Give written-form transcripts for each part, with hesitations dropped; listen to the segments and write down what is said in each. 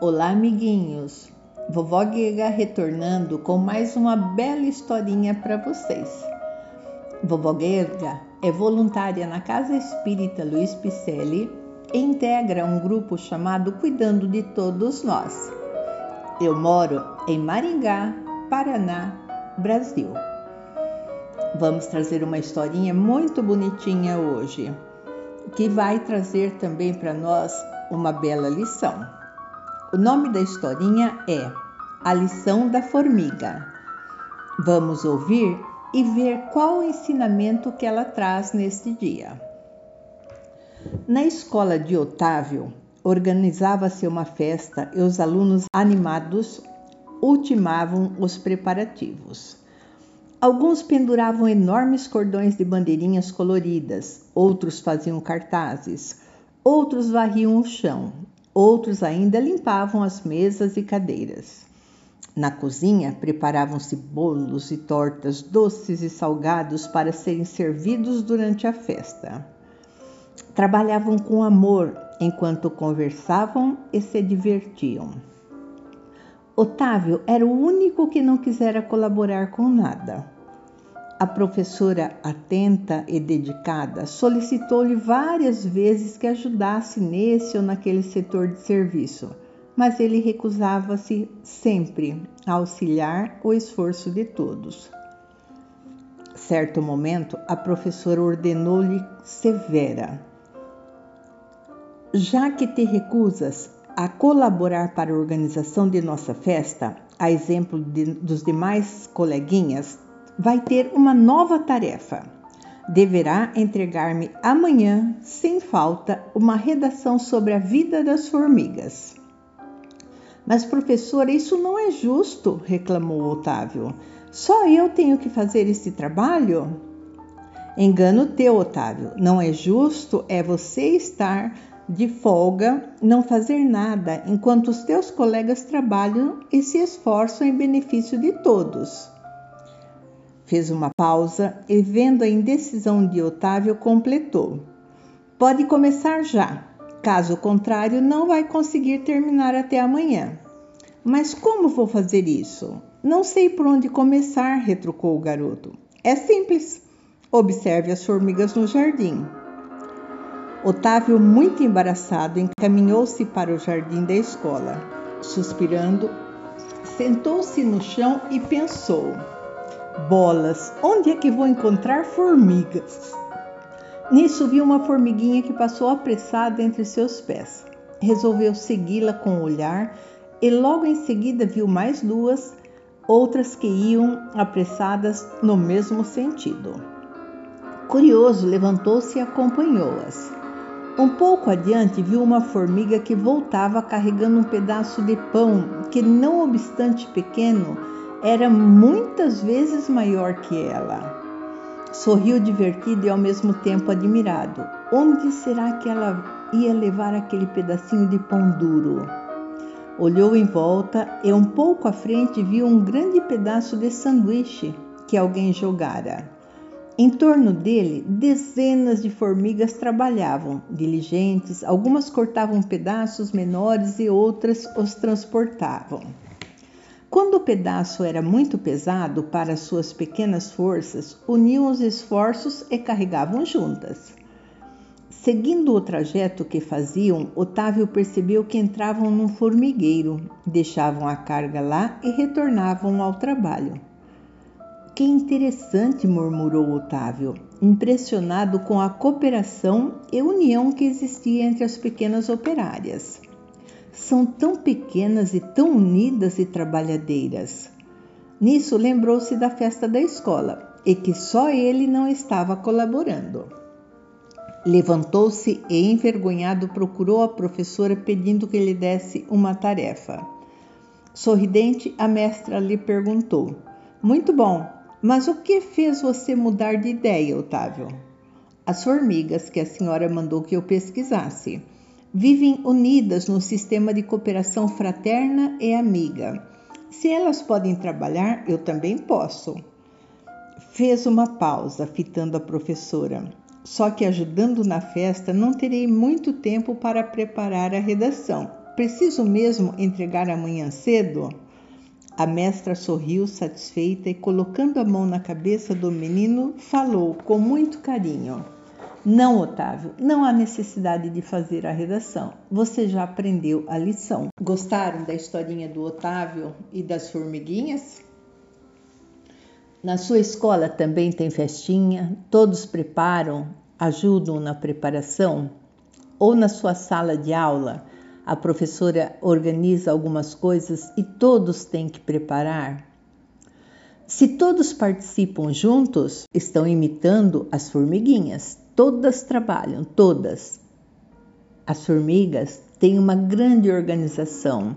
Olá, amiguinhos! Vovó Guega retornando com mais uma bela historinha para vocês. Vovó Guega é voluntária na Casa Espírita Luiz Picelli e integra um grupo chamado Cuidando de Todos Nós. Eu moro em Maringá, Paraná, Brasil. Vamos trazer uma historinha muito bonitinha hoje, que vai trazer também para nós uma bela lição. O nome da historinha é A Lição da Formiga. Vamos ouvir e ver qual o ensinamento que ela traz neste dia. Na escola de Otávio, organizava-se uma festa e os alunos animados ultimavam os preparativos. Alguns penduravam enormes cordões de bandeirinhas coloridas, outros faziam cartazes, outros varriam o chão, outros ainda limpavam as mesas e cadeiras. Na cozinha, preparavam-se bolos e tortas, doces e salgados para serem servidos durante a festa. Trabalhavam com amor enquanto conversavam e se divertiam. Otávio era o único que não quisera colaborar com nada. A professora, atenta e dedicada, solicitou-lhe várias vezes que ajudasse nesse ou naquele setor de serviço, mas ele recusava-se sempre a auxiliar o esforço de todos. Certo momento, a professora ordenou-lhe severa: já que te recusas a colaborar para a organização de nossa festa, a exemplo dos demais coleguinhas, vai ter uma nova tarefa. Deverá entregar-me amanhã, sem falta, uma redação sobre a vida das formigas. Mas, professora, isso não é justo, reclamou Otávio. Só eu tenho que fazer esse trabalho? Engano teu, Otávio. Não é justo é você estar de folga, não fazer nada, enquanto os teus colegas trabalham e se esforçam em benefício de todos. Fez uma pausa e, vendo a indecisão de Otávio, completou: pode começar já, caso contrário não vai conseguir terminar até amanhã. Mas como vou fazer isso? Não sei por onde começar, retrucou o garoto. É simples, observe as formigas no jardim. Otávio, muito embaraçado, encaminhou-se para o jardim da escola. Suspirando, sentou-se no chão e pensou: bolas, onde é que vou encontrar formigas? Nisso viu uma formiguinha que passou apressada entre seus pés. Resolveu segui-la com o olhar e logo em seguida viu mais duas, outras que iam apressadas no mesmo sentido. Curioso, levantou-se e acompanhou-as. Um pouco adiante, viu uma formiga que voltava carregando um pedaço de pão que, não obstante pequeno, era muitas vezes maior que ela. Sorriu divertido e ao mesmo tempo admirado. Onde será que ela ia levar aquele pedacinho de pão duro? Olhou em volta e um pouco à frente viu um grande pedaço de sanduíche que alguém jogara. Em torno dele, dezenas de formigas trabalhavam, diligentes, algumas cortavam pedaços menores e outras os transportavam. Quando o pedaço era muito pesado para suas pequenas forças, uniam os esforços e carregavam juntas. Seguindo o trajeto que faziam, Otávio percebeu que entravam num formigueiro, deixavam a carga lá e retornavam ao trabalho. Que interessante, murmurou Otávio, impressionado com a cooperação e união que existia entre as pequenas operárias. São tão pequenas e tão unidas e trabalhadeiras. Nisso lembrou-se da festa da escola e que só ele não estava colaborando. Levantou-se e, envergonhado, procurou a professora pedindo que lhe desse uma tarefa. Sorridente, a mestra lhe perguntou: muito bom! Mas o que fez você mudar de ideia, Otávio? As formigas que a senhora mandou que eu pesquisasse vivem unidas no sistema de cooperação fraterna e amiga. Se elas podem trabalhar, eu também posso. Fez uma pausa, fitando a professora. Só que ajudando na festa, não terei muito tempo para preparar a redação. Preciso mesmo entregar amanhã cedo? A mestra sorriu satisfeita e, colocando a mão na cabeça do menino, falou com muito carinho. Não, Otávio, não há necessidade de fazer a redação. Você já aprendeu a lição. Gostaram da historinha do Otávio e das formiguinhas? Na sua escola também tem festinha? Todos preparam, ajudam na preparação? Ou na sua sala de aula, a professora organiza algumas coisas e todos têm que preparar? Se todos participam juntos, estão imitando as formiguinhas. Todas trabalham, todas. As formigas têm uma grande organização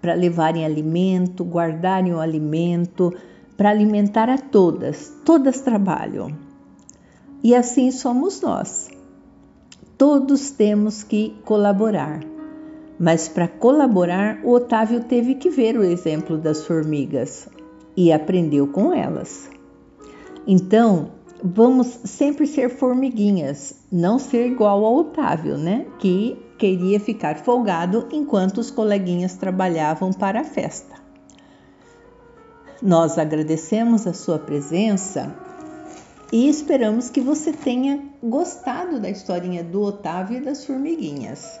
para levarem alimento, guardarem o alimento, para alimentar a todas. Todas trabalham. E assim somos nós. Todos temos que colaborar. Mas para colaborar, o Otávio teve que ver o exemplo das formigas e aprendeu com elas. Então, vamos sempre ser formiguinhas, não ser igual ao Otávio, né? Que queria ficar folgado enquanto os coleguinhas trabalhavam para a festa. Nós agradecemos a sua presença e esperamos que você tenha gostado da historinha do Otávio e das formiguinhas.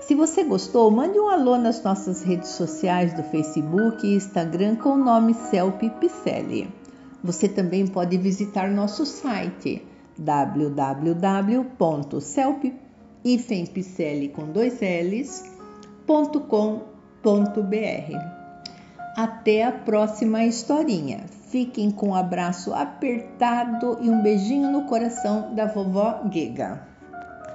Se você gostou, mande um alô nas nossas redes sociais do Facebook e Instagram com o nome CELP Pícelli. Você também pode visitar nosso site www.celp-picelli.com.br. Até a próxima historinha. Fiquem com um abraço apertado e um beijinho no coração da vovó Guega.